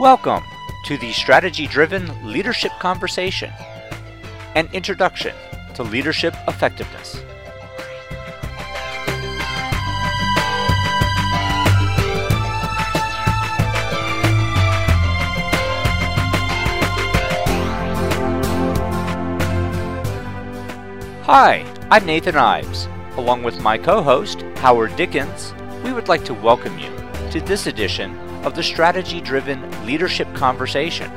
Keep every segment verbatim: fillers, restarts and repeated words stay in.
Welcome to the Strategy-Driven Leadership Conversation, an introduction to leadership effectiveness. Hi, I'm Nathan Ives. Along with my co-host, Howard Dickens, we would like to welcome you to this edition of the Strategy-Driven Leadership Conversation,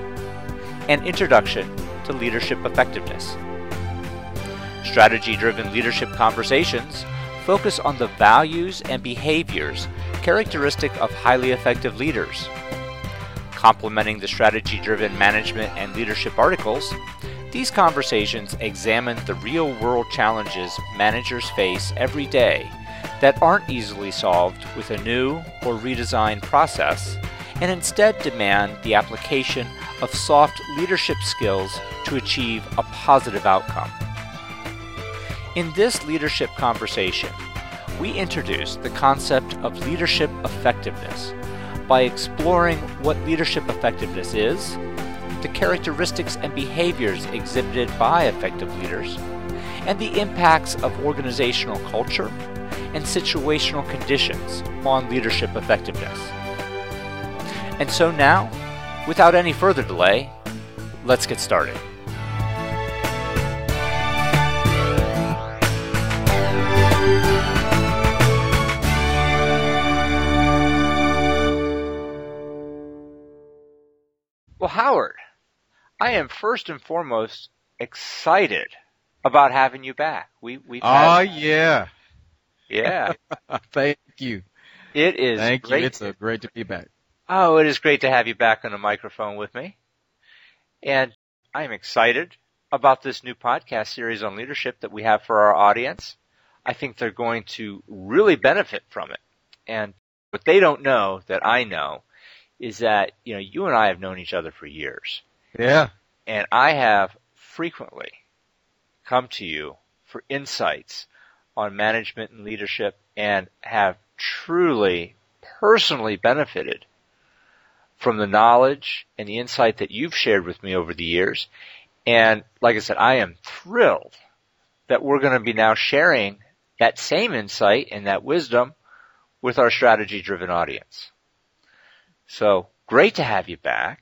an introduction to leadership effectiveness. Strategy-Driven Leadership Conversations focus on the values and behaviors characteristic of highly effective leaders. Complementing the Strategy-Driven Management and Leadership articles, these conversations examine the real-world challenges managers face every day that aren't easily solved with a new or redesigned process, and instead demand the application of soft leadership skills to achieve a positive outcome. In this leadership conversation, we introduce the concept of leadership effectiveness by exploring what leadership effectiveness is, the characteristics and behaviors exhibited by effective leaders, and the impacts of organizational culture and situational conditions on leadership effectiveness. And so now, without any further delay, let's get started. Well, Howard, I am first and foremost excited about having you back. We we. Oh yeah, yeah. Thank you. It is. Thank great. you. It's a great to be back. Oh, it is great to have you back on the microphone with me, and I am excited about this new podcast series on leadership that we have for our audience. I think they're going to really benefit from it, and what they don't know that I know is that you know you and I have known each other for years. Yeah. And I have frequently come to you for insights on management and leadership and have truly personally benefited from the knowledge and the insight that you've shared with me over the years. And like I said, I am thrilled that we're going to be now sharing that same insight and that wisdom with our strategy-driven audience. So great to have you back,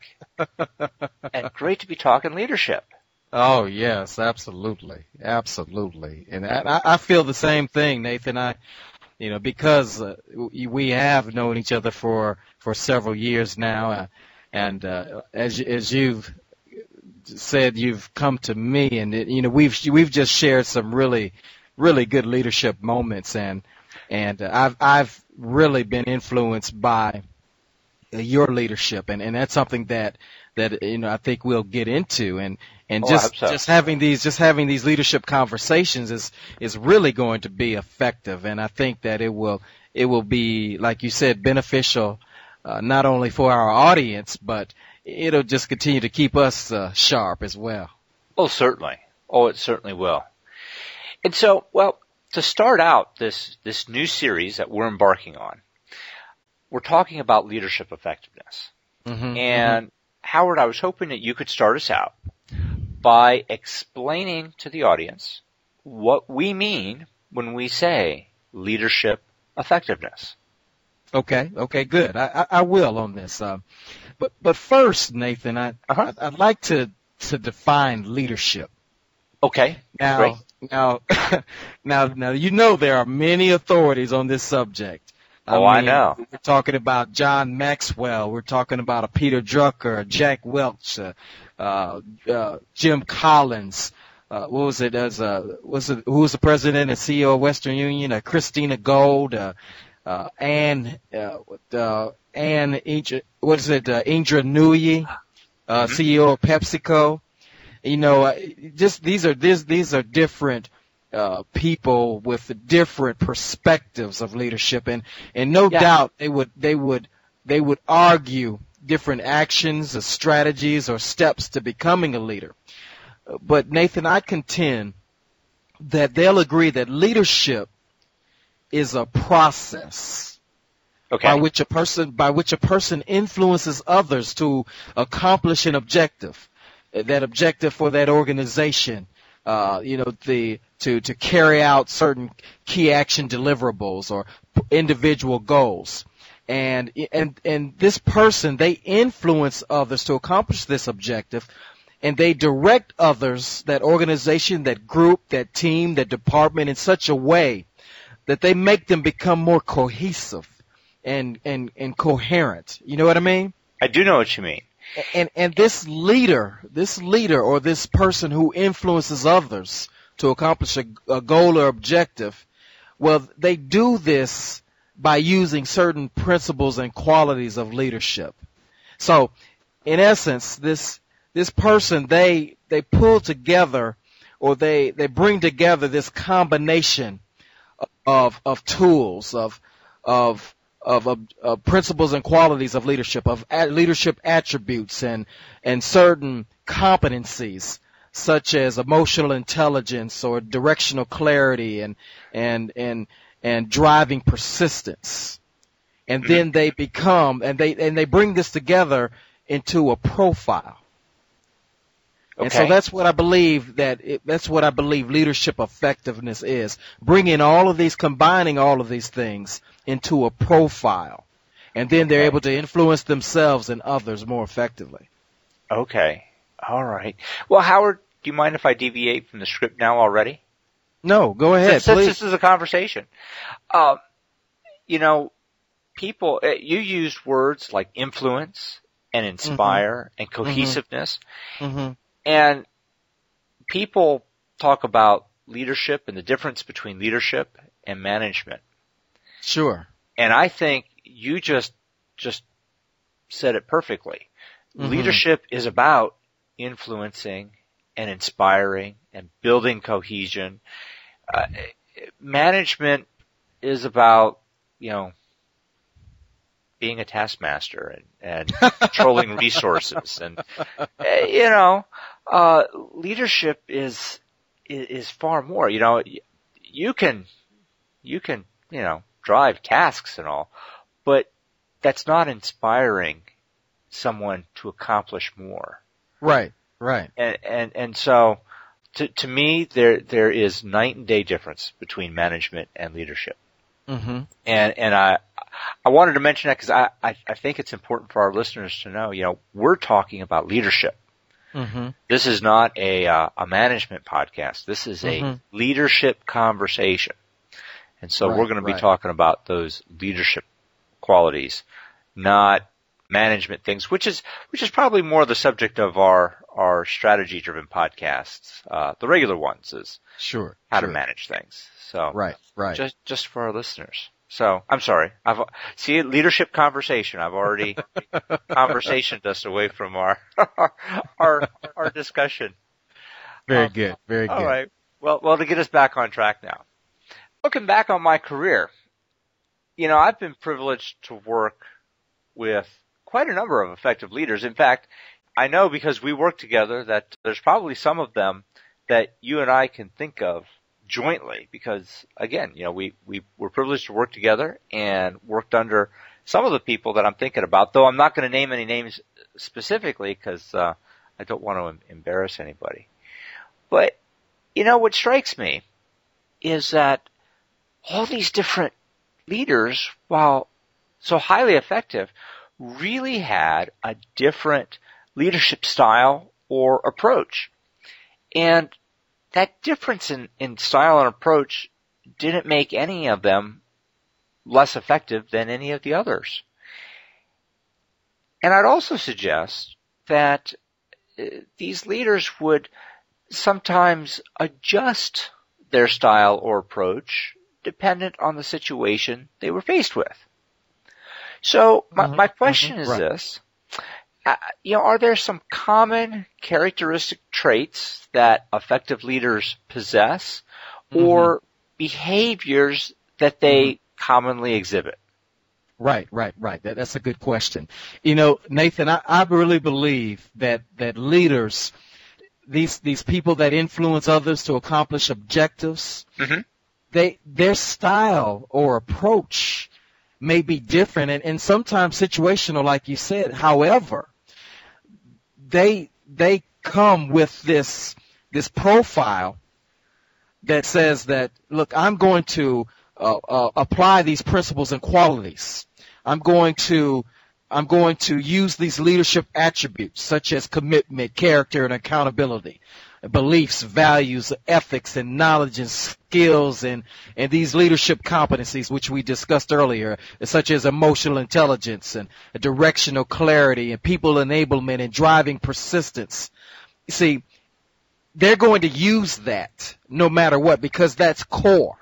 and great to be talking leadership. Oh, yes, absolutely, absolutely. And I, I feel the same thing, Nathan. I, you know, because uh, we have known each other for, for several years now, uh, and uh, as as you've said, you've come to me, and it, you know, we've we've just shared some really, really good leadership moments, and and uh, I've I've really been influenced by your leadership, and, and that's something that, that you know I think we'll get into, and and oh, just so. just having these just having these leadership conversations is is really going to be effective, and I think that it will it will be, like you said, beneficial uh, not only for our audience, but it'll just continue to keep us uh, sharp as well. Oh, certainly. Oh, it certainly will. And so, well, to start out this this new series that we're embarking on, we're talking about leadership effectiveness. Mm-hmm, and mm-hmm. Howard, I was hoping that you could start us out by explaining to the audience what we mean when we say leadership effectiveness. Okay, okay, good. I, I, I will on this. Um, but but first, Nathan, I, uh-huh. I, I'd like to, to define leadership. Okay, now, great. Now, now, now, you know there are many authorities on this subject. I oh, mean, I know. We're talking about John Maxwell. We're talking about a Peter Drucker, Jack Welch, uh, uh, uh, Jim Collins. Uh, what was it? As a was it, who was the president and C E O of Western Union? Uh, Christina Gold, uh, uh, and uh, uh, and what is it? Uh, Indra Nooyi, uh, mm-hmm. C E O of PepsiCo. You know, uh, just these are these these are different Uh, people with different perspectives of leadership, and, and no yeah. doubt they would they would they would argue different actions or strategies or steps to becoming a leader. But Nathan, I contend that they'll agree that leadership is a process okay. by which a person by which a person influences others to accomplish an objective, that objective for that organization. Uh, you know, the to to carry out certain key action deliverables or individual goals. And and and this person, they influence others to accomplish this objective, and they direct others, that organization, that group, that team, that department, in such a way that they make them become more cohesive and and, and coherent. You know what I mean? I do know what you mean. And and this leader, this leader or this person who influences others to accomplish a, a goal or objective, well, they do this by using certain principles and qualities of leadership. So, in essence, this this person, they they pull together, or they, they bring together this combination of of tools, of of of, of, of principles and qualities of leadership, of at leadership attributes and and certain competencies, such as emotional intelligence or directional clarity and and and. and driving persistence. And then they become, and they and they bring this together into a profile. Okay. And so that's what I believe that it, that's what I believe leadership effectiveness is, bringing all of these, combining all of these things into a profile. And then they're okay. able to influence themselves and others more effectively. Okay. All right. Well, Howard, do you mind if I deviate from the script now already? No, go ahead, since, please. Since this is a conversation. Uh, you know, people, you used words like influence and inspire mm-hmm. and cohesiveness. Mm-hmm. And people talk about leadership and the difference between leadership and management. Sure. And I think you just just said it perfectly. Mm-hmm. Leadership is about influencing and inspiring and building cohesion. Uh, management is about, you know, being a taskmaster and, and controlling resources. And, you know, uh, leadership is, is, is far more, you know, you can, you can, you know, drive tasks and all, but that's not inspiring someone to accomplish more. Right. Right. And, and, and so to, to me, there, there is night and day difference between management and leadership. Mm-hmm. And, and I, I wanted to mention that because I, I, I think it's important for our listeners to know, you know, we're talking about leadership. Mm-hmm. This is not a, uh, a management podcast. This is mm-hmm. a leadership conversation. And so right, we're going to be right. talking about those leadership qualities, not management things, which is, which is probably more the subject of our, our strategy-driven podcasts, uh, the regular ones, is sure how sure. to manage things. So right, right. Just, just for our listeners. So I'm sorry. I've see leadership conversation. I've already conversationed us away from our, our, our, our discussion. Very um, good. Very all good. All right. Well, well, to get us back on track now, looking back on my career, you know, I've been privileged to work with quite a number of effective leaders. In fact, I know because we work together that there's probably some of them that you and I can think of jointly because, again, you know, we, we were privileged to work together and worked under some of the people that I'm thinking about, though I'm not going to name any names specifically because uh, I don't want to embarrass anybody. But, you know, what strikes me is that all these different leaders, while so highly effective, really had a different leadership style or approach. And that difference in, in style and approach didn't make any of them less effective than any of the others. And I'd also suggest that these leaders would sometimes adjust their style or approach dependent on the situation they were faced with. So my, mm-hmm, my question mm-hmm, is right. this, uh, you know, are there some common characteristic traits that effective leaders possess or mm-hmm. behaviors that they mm-hmm. commonly exhibit? Right, right, right. That, that's a good question. You know, Nathan, I, I really believe that, that leaders, these, these people that influence others to accomplish objectives, mm-hmm. they, their style or approach may be different and, and sometimes situational, like you said. However, they they come with this this profile that says that, look, I'm going to uh, uh, apply these principles and qualities. I'm going to I'm going to use these leadership attributes such as commitment, character, and accountability, beliefs, values, ethics, and knowledge and skills, and, and these leadership competencies which we discussed earlier, such as emotional intelligence and directional clarity and people enablement and driving persistence. You see, they're going to use that no matter what, because that's core.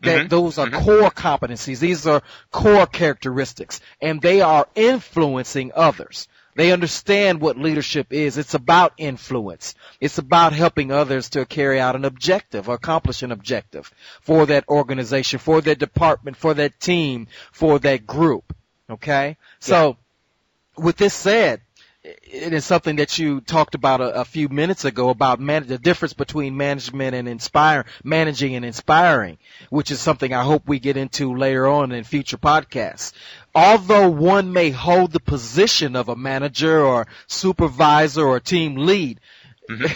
That mm-hmm. Those are mm-hmm. core competencies. These are core characteristics, and they are influencing others. They understand what leadership is. It's about influence. It's about helping others to carry out an objective or accomplish an objective for that organization, for that department, for that team, for that group. Okay? So yeah. With this said, it is something that you talked about a, a few minutes ago about man- the difference between management and inspire, managing and inspiring, which is something I hope we get into later on in future podcasts. Although one may hold the position of a manager or supervisor or team lead, mm-hmm.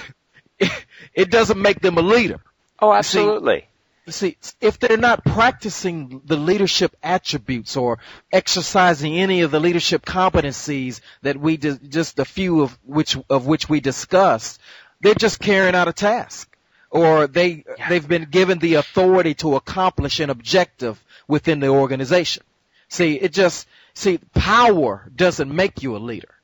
it, it doesn't make them a leader. Oh, absolutely. See, if they're not practicing the leadership attributes or exercising any of the leadership competencies that we dis- just a few of which of which we discussed, they're just carrying out a task, or they yeah. they've been given the authority to accomplish an objective within the organization. See, it just see power doesn't make you a leader;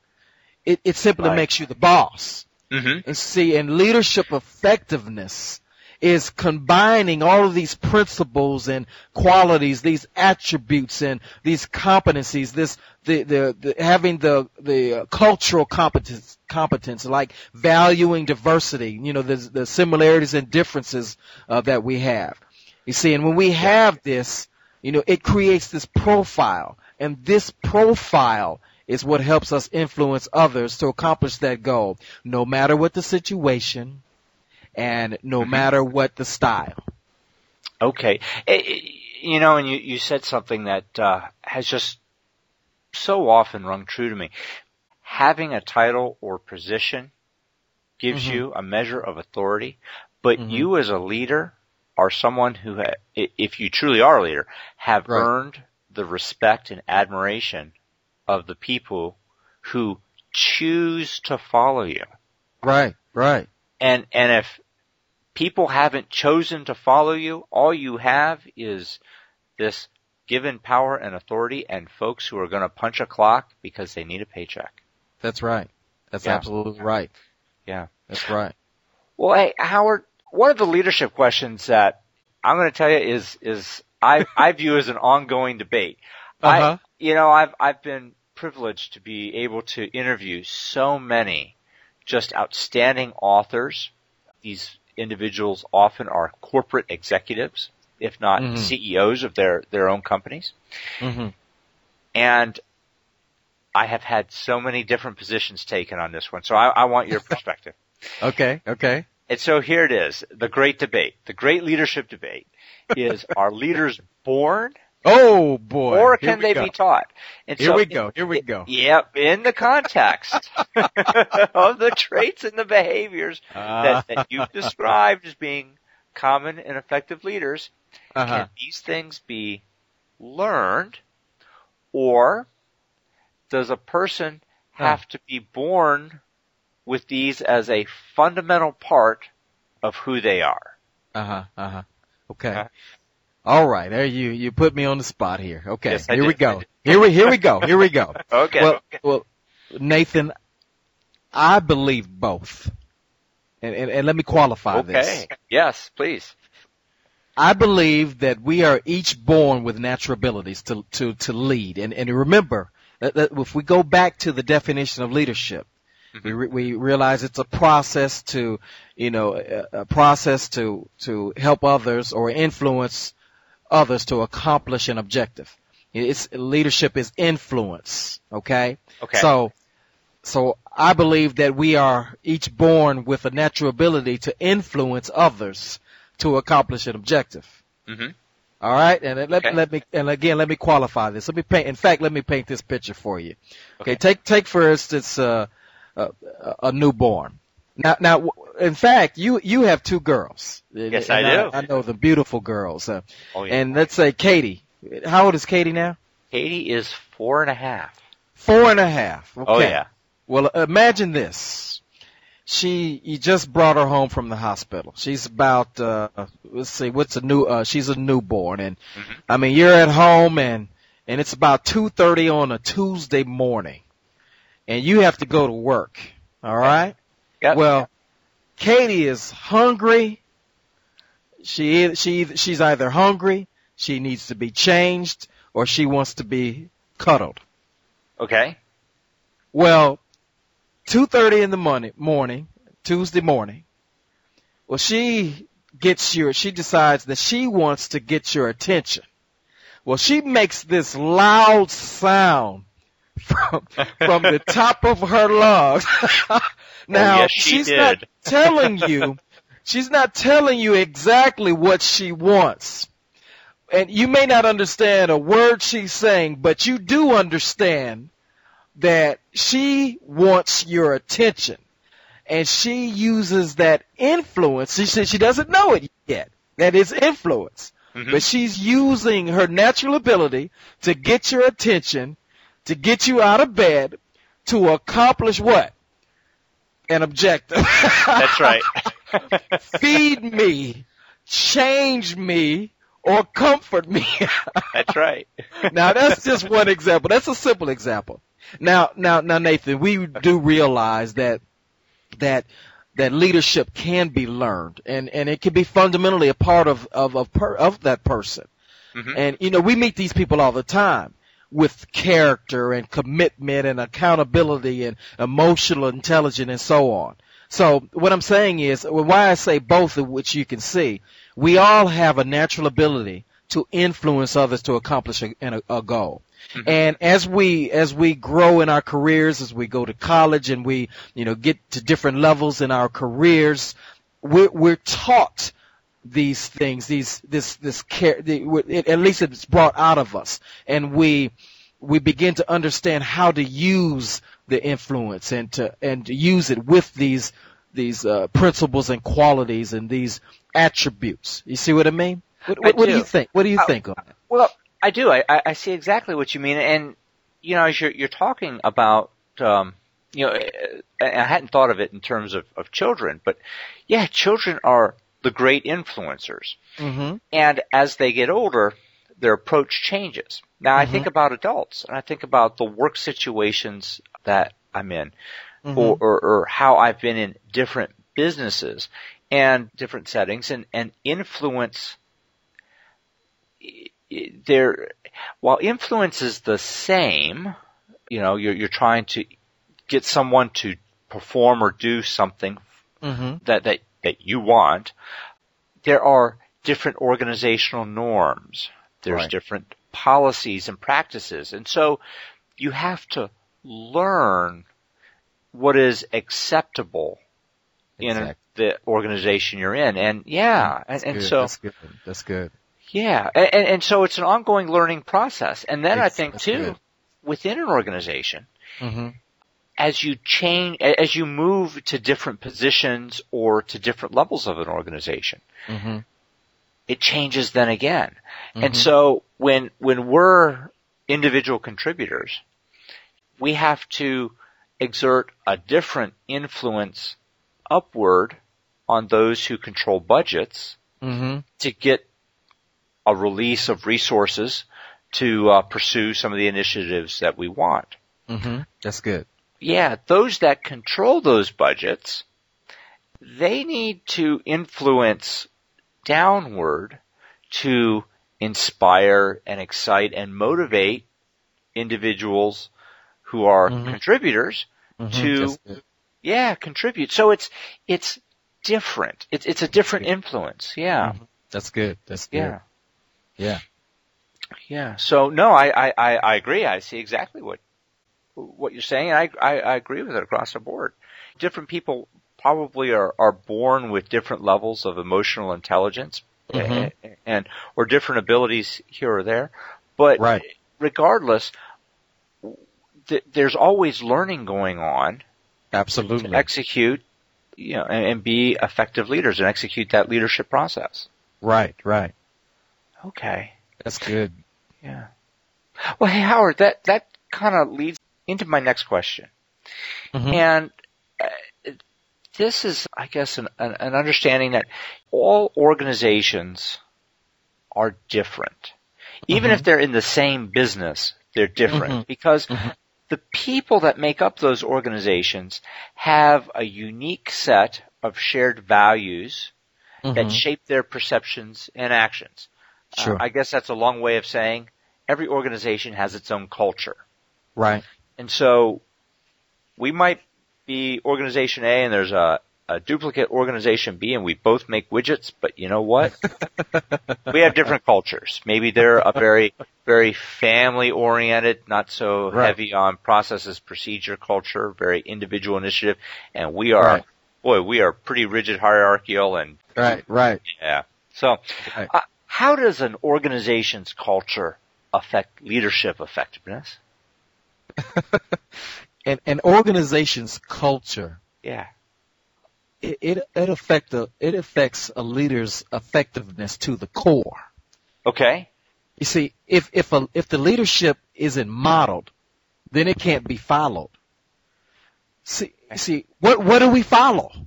it it simply right. makes you the boss. Mm-hmm. And see, and leadership effectiveness is combining all of these principles and qualities, these attributes and these competencies, this the the, the having the the cultural competence competence like valuing diversity, you know, the the similarities and differences uh, that we have. You see, and when we have this, you know, it creates this profile, and this profile is what helps us influence others to accomplish that goal, no matter what the situation. And no matter what the style. Okay. You know, and you, you said something that uh, has just so often rung true to me. Having a title or position gives mm-hmm. you a measure of authority, but mm-hmm. you as a leader are someone who, ha- if you truly are a leader, have right. earned the respect and admiration of the people who choose to follow you. Right, right. And and if people haven't chosen to follow you, all you have is this given power and authority and folks who are going to punch a clock because they need a paycheck. That's right. That's yeah. absolutely right. Yeah. That's right. Well, hey, Howard, one of the leadership questions that I'm going to tell you is, is I, I view as an ongoing debate. Uh-huh. I, you know, I've, I've been privileged to be able to interview so many just outstanding authors. These individuals often are corporate executives, if not mm-hmm. C E Os of their, their own companies. Mm-hmm. And I have had so many different positions taken on this one, so I, I want your perspective. Okay, okay. And so here it is, the great debate, the great leadership debate is, are leaders born? Oh, boy. Or can they go. be taught? And here so, we go. Here we go. Yep. Yeah, in the context of the traits and the behaviors uh, that, that you've described as being common and effective leaders, uh-huh. can these things be learned, or does a person huh. have to be born with these as a fundamental part of who they are? Uh-huh. Uh-huh. Okay. Uh-huh. All right, there you you put me on the spot here. Okay, yes, here did, we go. Here we here we go. Here we go. Okay. Well, okay. well, Nathan, I believe both, and and, and let me qualify okay. this. Okay. Yes, please. I believe that we are each born with natural abilities to to to lead, and and remember that, that if we go back to the definition of leadership. We re- we realize it's a process to, you know, a, a process to to help others or influence others to accomplish an objective. It's leadership is influence. Okay. Okay. So, so I believe that we are each born with a natural ability to influence others to accomplish an objective. Mm-hmm. All right, and let okay. let me and again let me qualify this. Let me paint. In fact, let me paint this picture for you. Okay, okay. take take for instance uh, a, a newborn. Now, now, in fact, you you have two girls. Yes, and I do. I, I know the beautiful girls. Uh, oh, yeah. And let's say Katie. How old is Katie now? Katie is four and a half. Four and a half. Okay. Oh yeah. Well, imagine this. She, you just brought her home from the hospital. She's about, uh, let's see, what's a new, uh, she's a newborn. And mm-hmm. I mean, you're at home and, and it's about two thirty on a Tuesday morning and you have to go to work. All right. Yep. Well, Katie is hungry. She, she, she's either hungry, she needs to be changed, or she wants to be cuddled. Okay. Well, two thirty in the morning, morning, Tuesday morning, well, she gets your, she decides that she wants to get your attention. Well, she makes this loud sound from, from the top of her lungs. Now, oh, yes, she she's did. not telling you, she's not telling you exactly what she wants. And you may not understand a word she's saying, but you do understand that she wants your attention, and she uses that influence. She says she doesn't know it yet. That is influence. Mm-hmm. But she's using her natural ability to get your attention, to get you out of bed, to accomplish what? An objective. That's right. Feed me, change me, or comfort me. That's right. Now, that's just one example. That's a simple example. Now, now, now, Nathan, we do realize that that that leadership can be learned, and, and it can be fundamentally a part of of of, per, of that person. Mm-hmm. And you know, we meet these people all the time with character and commitment and accountability and emotional intelligence and so on. So what I'm saying is, well, why I say both of which you can see, we all have a natural ability to influence others to accomplish a, a, a goal. Mm-hmm. And as we as we grow in our careers, as we go to college and we, you know, get to different levels in our careers, we're, we're taught these things, these this this care. The, it, at least it's brought out of us, and we we begin to understand how to use the influence and to and to use it with these these uh, principles and qualities and these attributes. You see what I mean? What, what, I do. what do you think? What do you I, think on it? Well. I do. I, I see exactly what you mean. And, you know, as you're, you're talking about, um, you know, I hadn't thought of it in terms of, of children, but yeah, children are the great influencers. Mm-hmm. And as they get older, their approach changes. Now, mm-hmm. I think about adults and I think about the work situations that I'm in, mm-hmm. or, or, or how I've been in different businesses and different settings and, and influence. There, while influence is the same, you know, you're, you're trying to get someone to perform or do something mm-hmm. that, that, that you want, there are different organizational norms. There's right. different policies and practices. And so you have to learn what is acceptable exactly. in the organization you're in. And yeah, that's and, and so that's good. That's good. Yeah, and, and so it's an ongoing learning process. And then it's, I think, too, good. within an organization, mm-hmm. as you change, as you move to different positions or to different levels of an organization, mm-hmm. it changes then again. Mm-hmm. And so when when we're individual contributors, we have to exert a different influence upward on those who control budgets mm-hmm. to get a release of resources to uh, pursue some of the initiatives that we want. Mm-hmm. That's good. Yeah, those that control those budgets, they need to influence downward to inspire and excite and motivate individuals who are mm-hmm. contributors mm-hmm. to, yeah, contribute. So it's it's different. It's it's a different influence. Yeah, mm-hmm. that's good. That's good. Yeah. Yeah. Yeah. So no, I, I, I agree. I see exactly what what you're saying, and I, I, I agree with it across the board. Different people probably are, are born with different levels of emotional intelligence, mm-hmm. and or different abilities here or there. But right. regardless, th- there's always learning going on. Absolutely. To execute, you know, and, and be effective leaders and execute that leadership process. Right, right. Okay. That's good. Yeah. Well, hey, Howard, that, that kind of leads into my next question. Mm-hmm. And uh, this is, I guess, an, an, an understanding that all organizations are different. Even mm-hmm. if they're in the same business, they're different mm-hmm. because mm-hmm. the people that make up those organizations have a unique set of shared values mm-hmm. that shape their perceptions and actions. Sure. Uh, I guess that's a long way of saying every organization has its own culture. Right. And so we might be organization A and there's a, a duplicate organization B and we both make widgets, but you know what? We have different cultures. Maybe they're a very, very family oriented, not so right. heavy on processes, procedure, culture, very individual initiative. And we are, right. boy, we are pretty rigid hierarchical and. Right, right. Yeah. So right. Uh, how does an organization's culture affect leadership effectiveness? An, an organization's culture, yeah, it it, it affect a, it affects a leader's effectiveness to the core. Okay, you see, if if a, if the leadership isn't modeled, then it can't be followed. See, see, what what do we follow? You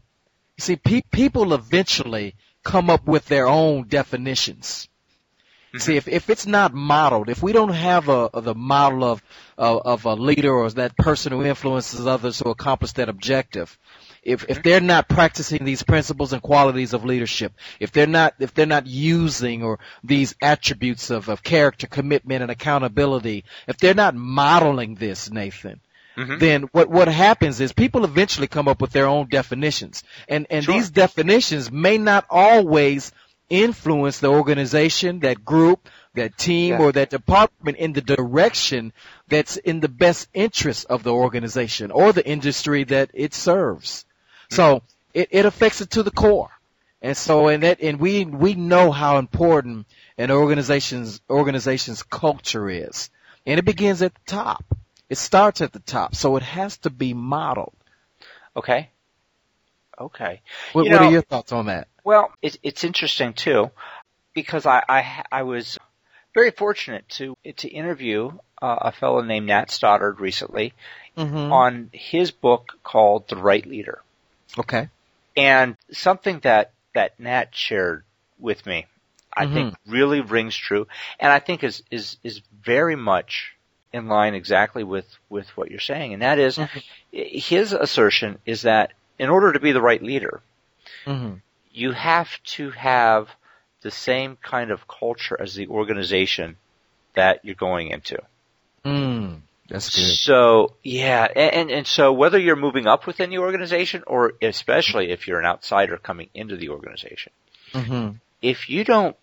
see, pe- people eventually come up with their own definitions. See, if, if it's not modeled, if we don't have a, a the model of, of of a leader or that person who influences others to accomplish that objective, if if they're not practicing these principles and qualities of leadership, if they're not if they're not using or these attributes of, of character, commitment, and accountability, if they're not modeling this, Nathan, mm-hmm. then what, what happens is people eventually come up with their own definitions, and and sure. these definitions may not always influence the organization, that group, that team, yeah. or that department in the direction that's in the best interest of the organization or the industry that it serves. So it, it affects it to the core. And so and that and we we know how important an organization's organization's culture is. And it begins at the top. It starts at the top. So it has to be modeled. Okay. Okay. What, you know, what are your thoughts on that? Well, it, it's interesting too, because I, I, I was very fortunate to to interview uh, a fellow named Nat Stoddard recently mm-hmm. on his book called The Right Leader. Okay. And something that, that Nat shared with me, I mm-hmm. think really rings true, and I think is, is, is very much in line exactly with, with what you're saying, and that is mm-hmm. his assertion is that in order to be the right leader, mm-hmm. you have to have the same kind of culture as the organization that you're going into. Mm, that's good. So, yeah, and, and so whether you're moving up within the organization or especially if you're an outsider coming into the organization, mm-hmm. if you don't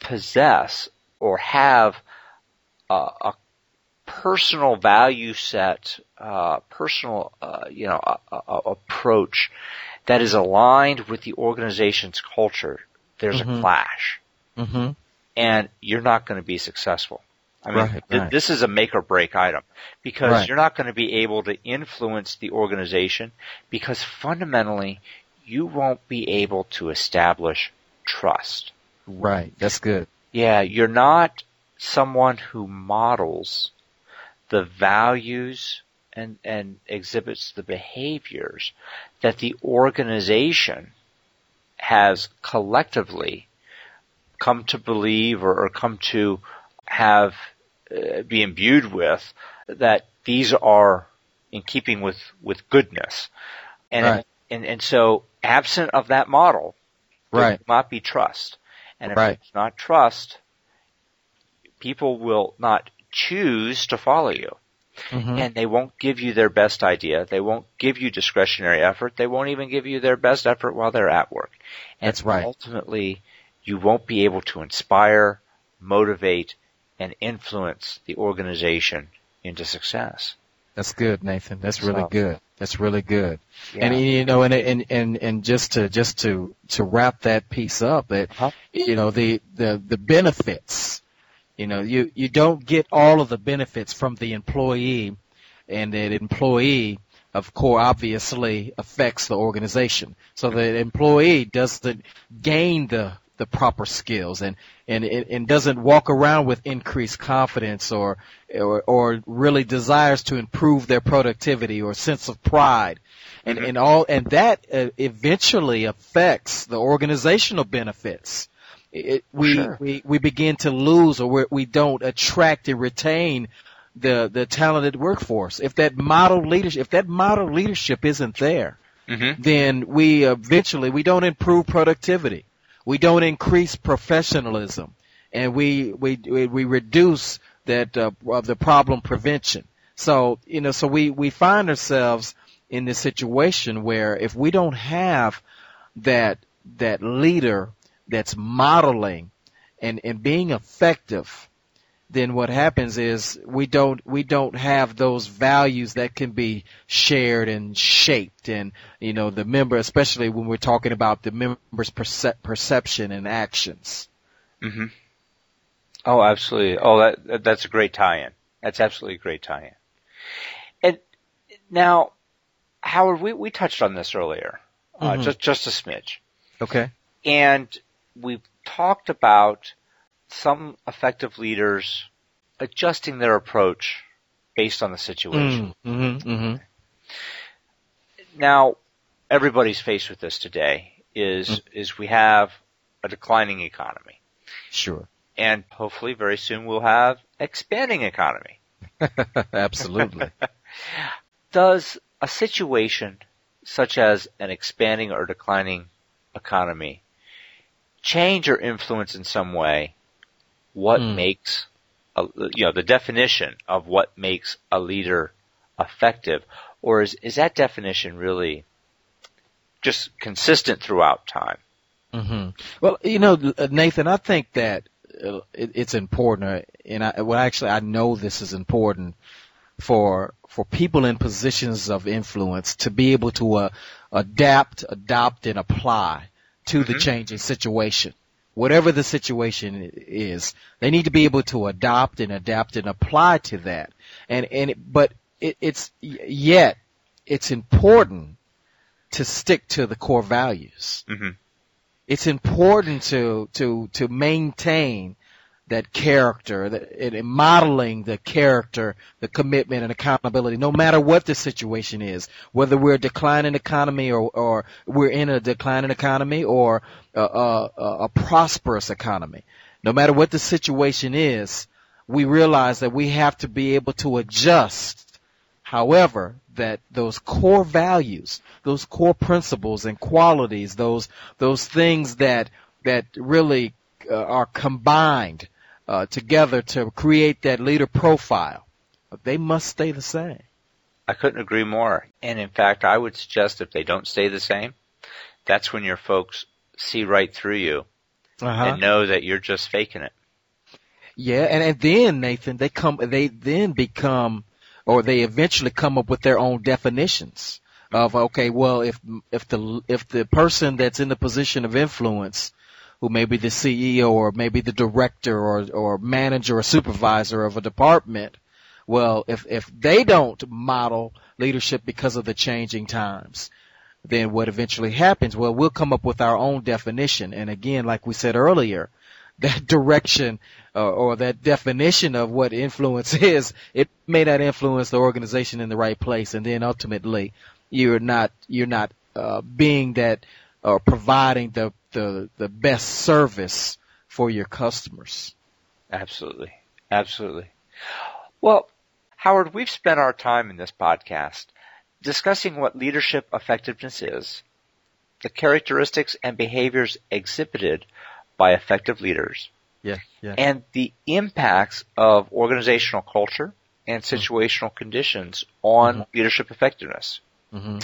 possess or have a, a personal value set, uh, personal, uh, you know, a, a, a approach that is aligned with the organization's culture, there's mm-hmm. a clash. Mm-hmm. And you're not going to be successful. I mean, right, th- right. this is a make or break item because right. you're not going to be able to influence the organization because fundamentally you won't be able to establish trust. Right. That's good. Yeah. You're not someone who models the values and, and exhibits the behaviors that the organization has collectively come to believe or, or come to have uh, be imbued with, that these are in keeping with, with goodness. And, right. and, and so absent of that model, there right. will not be trust. And if right. it's not trust, people will not choose to follow you. Mm-hmm. And they won't give you their best idea. They won't give you discretionary effort. They won't even give you their best effort while they're at work. And that's right. ultimately, you won't be able to inspire, motivate, and influence the organization into success. That's good, Nathan. That's really so, good. That's really good. Yeah. And you know, and and and and just to just to to wrap that piece up, that uh-huh. you know the, the the benefits. You know, you you don't get all of the benefits from the employee, and that employee, of course, obviously affects the organization. So the employee doesn't gain the the proper skills and, and, and doesn't walk around with increased confidence or, or or really desires to improve their productivity or sense of pride. And, and, all, and that uh, eventually affects the organizational benefits. It, we, sure. we, we begin to lose or we're, we don't attract and retain the, the talented workforce. If that model leadership, if that model leadership isn't there, mm-hmm. then we eventually, we don't improve productivity. We don't increase professionalism, and we we we reduce that uh, of the problem prevention. So you know, so we we find ourselves in this situation where if we don't have that that leader that's modeling and and being effective, then what happens is we don't we don't have those values that can be shared and shaped, and you know the member, especially when we're talking about the member's perce- perception and actions. Mm-hmm. Oh, absolutely. Oh, that that's a great tie-in. That's absolutely a great tie-in. And now, Howard, we we touched on this earlier, mm-hmm. uh, just just a smidge. Okay. And we've talked about some effective leaders adjusting their approach based on the situation. Mm, mm-hmm, mm-hmm. Now, everybody's faced with this today is, mm. is we have a declining economy. Sure. And hopefully very soon we'll have expanding economy. Absolutely. Does a situation such as an expanding or declining economy change or influence in some way what mm. makes, a, you know, the definition of what makes a leader effective, or is is that definition really just consistent throughout time? Mm-hmm. Well, you know, Nathan, I think that it's important, and I, well, actually, I know this is important for for people in positions of influence to be able to uh, adapt, adopt, and apply to mm-hmm. the changing situation. Whatever the situation is, they need to be able to adopt and adapt and apply to that. And and but it, it's yet it's important to stick to the core values. Mm-hmm. It's important to to to maintain that character, that and modeling the character, the commitment and accountability, no matter what the situation is, whether we're a declining economy or, or we're in a declining economy or a, a, a prosperous economy. No matter what the situation is, we realize that we have to be able to adjust. However, that those core values, those core principles and qualities, those those things that that really uh, are combined Uh, together to create that leader profile, they must stay the same. I couldn't agree more. And in fact, I would suggest if they don't stay the same, that's when your folks see right through you uh-huh. and know that you're just faking it. Yeah, and, and then Nathan, they come, they then become, or they eventually come up with their own definitions of okay, well, if if the if the person that's in the position of influence, who may be the C E O or maybe the director or, or manager or supervisor of a department, well, if, if they don't model leadership because of the changing times, then what eventually happens, well, we'll come up with our own definition. And again, like we said earlier, that direction uh, or that definition of what influence is, it may not influence the organization in the right place. And then ultimately, you're not, you're not uh, being that or uh, providing the the the best service for your customers. Absolutely. Absolutely. Well, Howard, we've spent our time in this podcast discussing what leadership effectiveness is, the characteristics and behaviors exhibited by effective leaders, yeah, yeah. and the impacts of organizational culture and situational mm-hmm. conditions on mm-hmm. leadership effectiveness. Mm-hmm.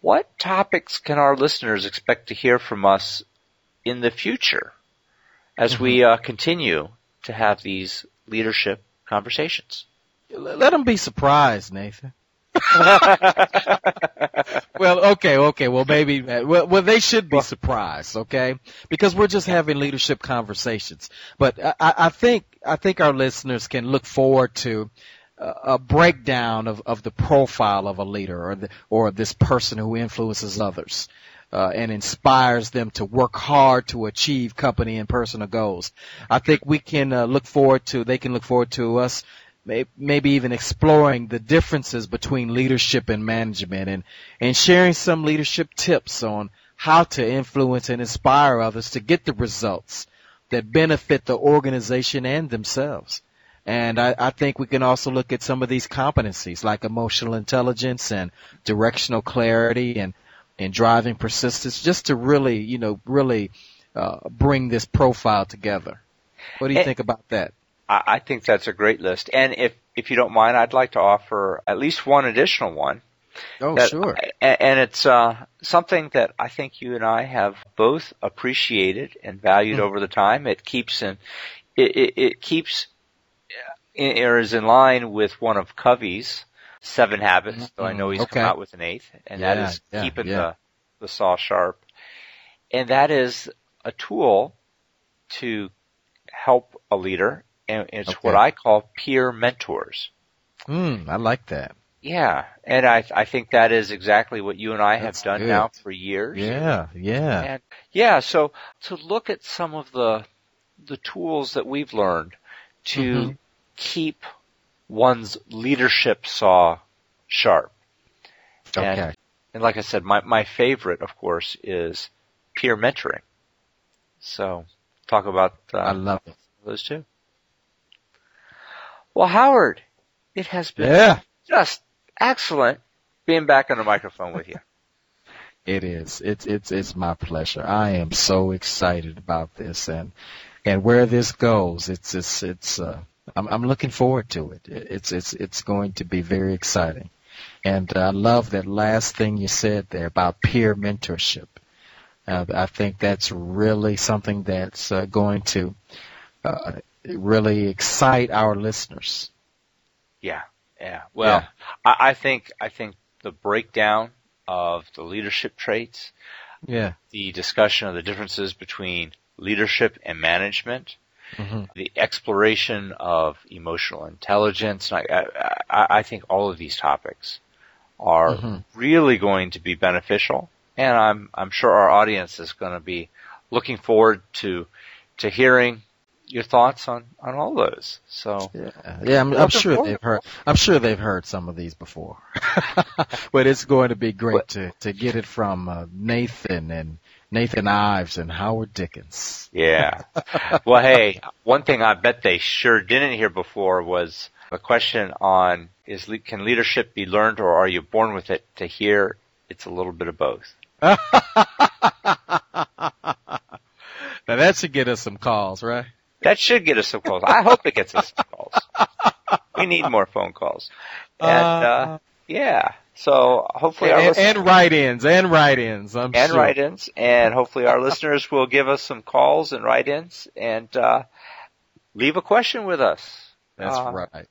What topics can our listeners expect to hear from us in the future as mm-hmm. we uh, continue to have these leadership conversations? Let them be surprised, Nathan. Well, okay, okay. Well, maybe. Well, well, they should be surprised, okay? Because we're just having leadership conversations. But I, I think I think our listeners can look forward to a breakdown of, of the profile of a leader or the, or this person who influences others uh, and inspires them to work hard to achieve company and personal goals. I think we can uh, look forward to. They can look forward to us. Maybe even exploring the differences between leadership and management and, and sharing some leadership tips on how to influence and inspire others to get the results that benefit the organization and themselves. And I, I think we can also look at some of these competencies like emotional intelligence and directional clarity and, and driving persistence just to really, you know, really uh, bring this profile together. What do you think about that? I think that's a great list. And if, if you don't mind, I'd like to offer at least one additional one. Oh, that, sure. And it's uh, something that I think you and I have both appreciated and valued mm. over the time. It keeps in, it, it, it keeps, in, or is in line with one of Covey's seven habits, mm-hmm. though I know he's okay. come out with an eighth, and yeah, that is yeah, keeping yeah. the, the saw sharp. And that is a tool to help a leader. And it's okay. what I call peer mentors. Mm, I like that. Yeah. And I I think that is exactly what you and I That's have done good. now for years. Yeah. Yeah. And yeah. So to look at some of the, the tools that we've learned to mm-hmm. keep one's leadership saw sharp. Okay. And, and like I said, my, my favorite, of course, is peer mentoring. So talk about uh, I love it. those two. Well, Howard, it has been yeah. just excellent being back on the microphone with you. It is. It's it's it's my pleasure. I am so excited about this and and where this goes. It's it's it's. Uh, I'm I'm looking forward to it. It's it's it's going to be very exciting. And I love that last thing you said there about peer mentorship. Uh, I think that's really something that's uh, going to. Uh, really excite our listeners. Yeah, yeah. Well, yeah. I, I think I think the breakdown of the leadership traits, yeah, the discussion of the differences between leadership and management, mm-hmm. the exploration of emotional intelligence, I, I, I think all of these topics are mm-hmm. really going to be beneficial, and I'm I'm sure our audience is going to be looking forward to to hearing your thoughts on, on all those. So yeah, yeah I'm, I'm sure they've heard. I'm sure they've heard some of these before, but it's going to be great but, to to get it from uh, Nathan and Nathan Ives and Howard Dickens. Yeah. Well, hey, one thing I bet they sure didn't hear before was a question on is can leadership be learned or are you born with it? To hear, it's a little bit of both. Now that should get us some calls, right? That should get us some calls. I hope it gets us some calls. We need more phone calls. And, uh, yeah. So hopefully our and, listeners. And write-ins, and write-ins, I'm and sure. And write-ins, and hopefully our listeners will give us some calls and write-ins and, uh, leave a question with us. That's uh, right.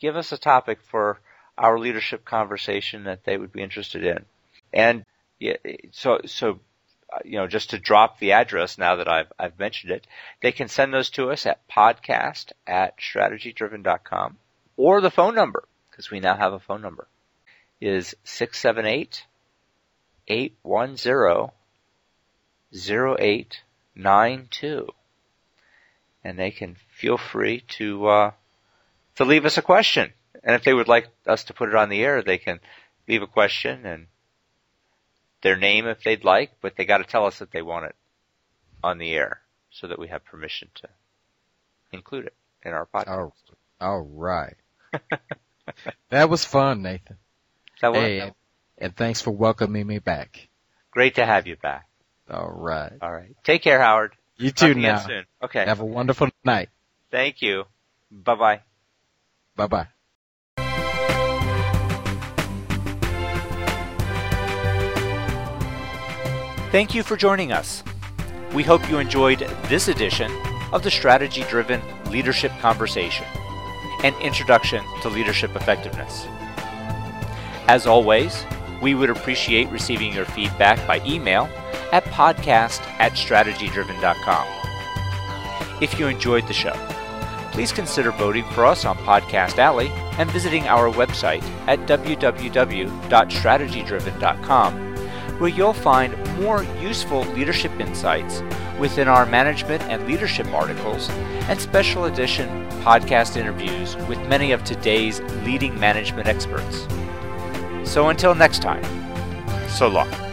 Give us a topic for our leadership conversation that they would be interested in. And yeah, so, so, you know, just to drop the address now that I've, I've mentioned it, they can send those to us at podcast at strategy driven dot com or the phone number, because we now have a phone number, is six seven eight, eight one zero, zero eight nine two. And they can feel free to, uh, to leave us a question. And if they would like us to put it on the air, they can leave a question and their name if they'd like, but they got to tell us that they want it on the air so that we have permission to include it in our podcast. All right. That was fun, Nathan. That was. Hey, and thanks for welcoming me back. Great to have you back. All right. All right. Take care, Howard. You too now. Soon. Okay. Have a wonderful night. Thank you. Bye-bye. Bye-bye. Thank you for joining us. We hope you enjoyed this edition of the Strategy-Driven Leadership Conversation. and Introduction to Leadership Effectiveness. As always, we would appreciate receiving your feedback by email at podcast at strategy driven dot com. If you enjoyed the show, please consider voting for us on Podcast Alley and visiting our website at w w w dot strategy driven dot com, where you'll find more useful leadership insights within our management and leadership articles and special edition podcast interviews with many of today's leading management experts. So until next time, so long.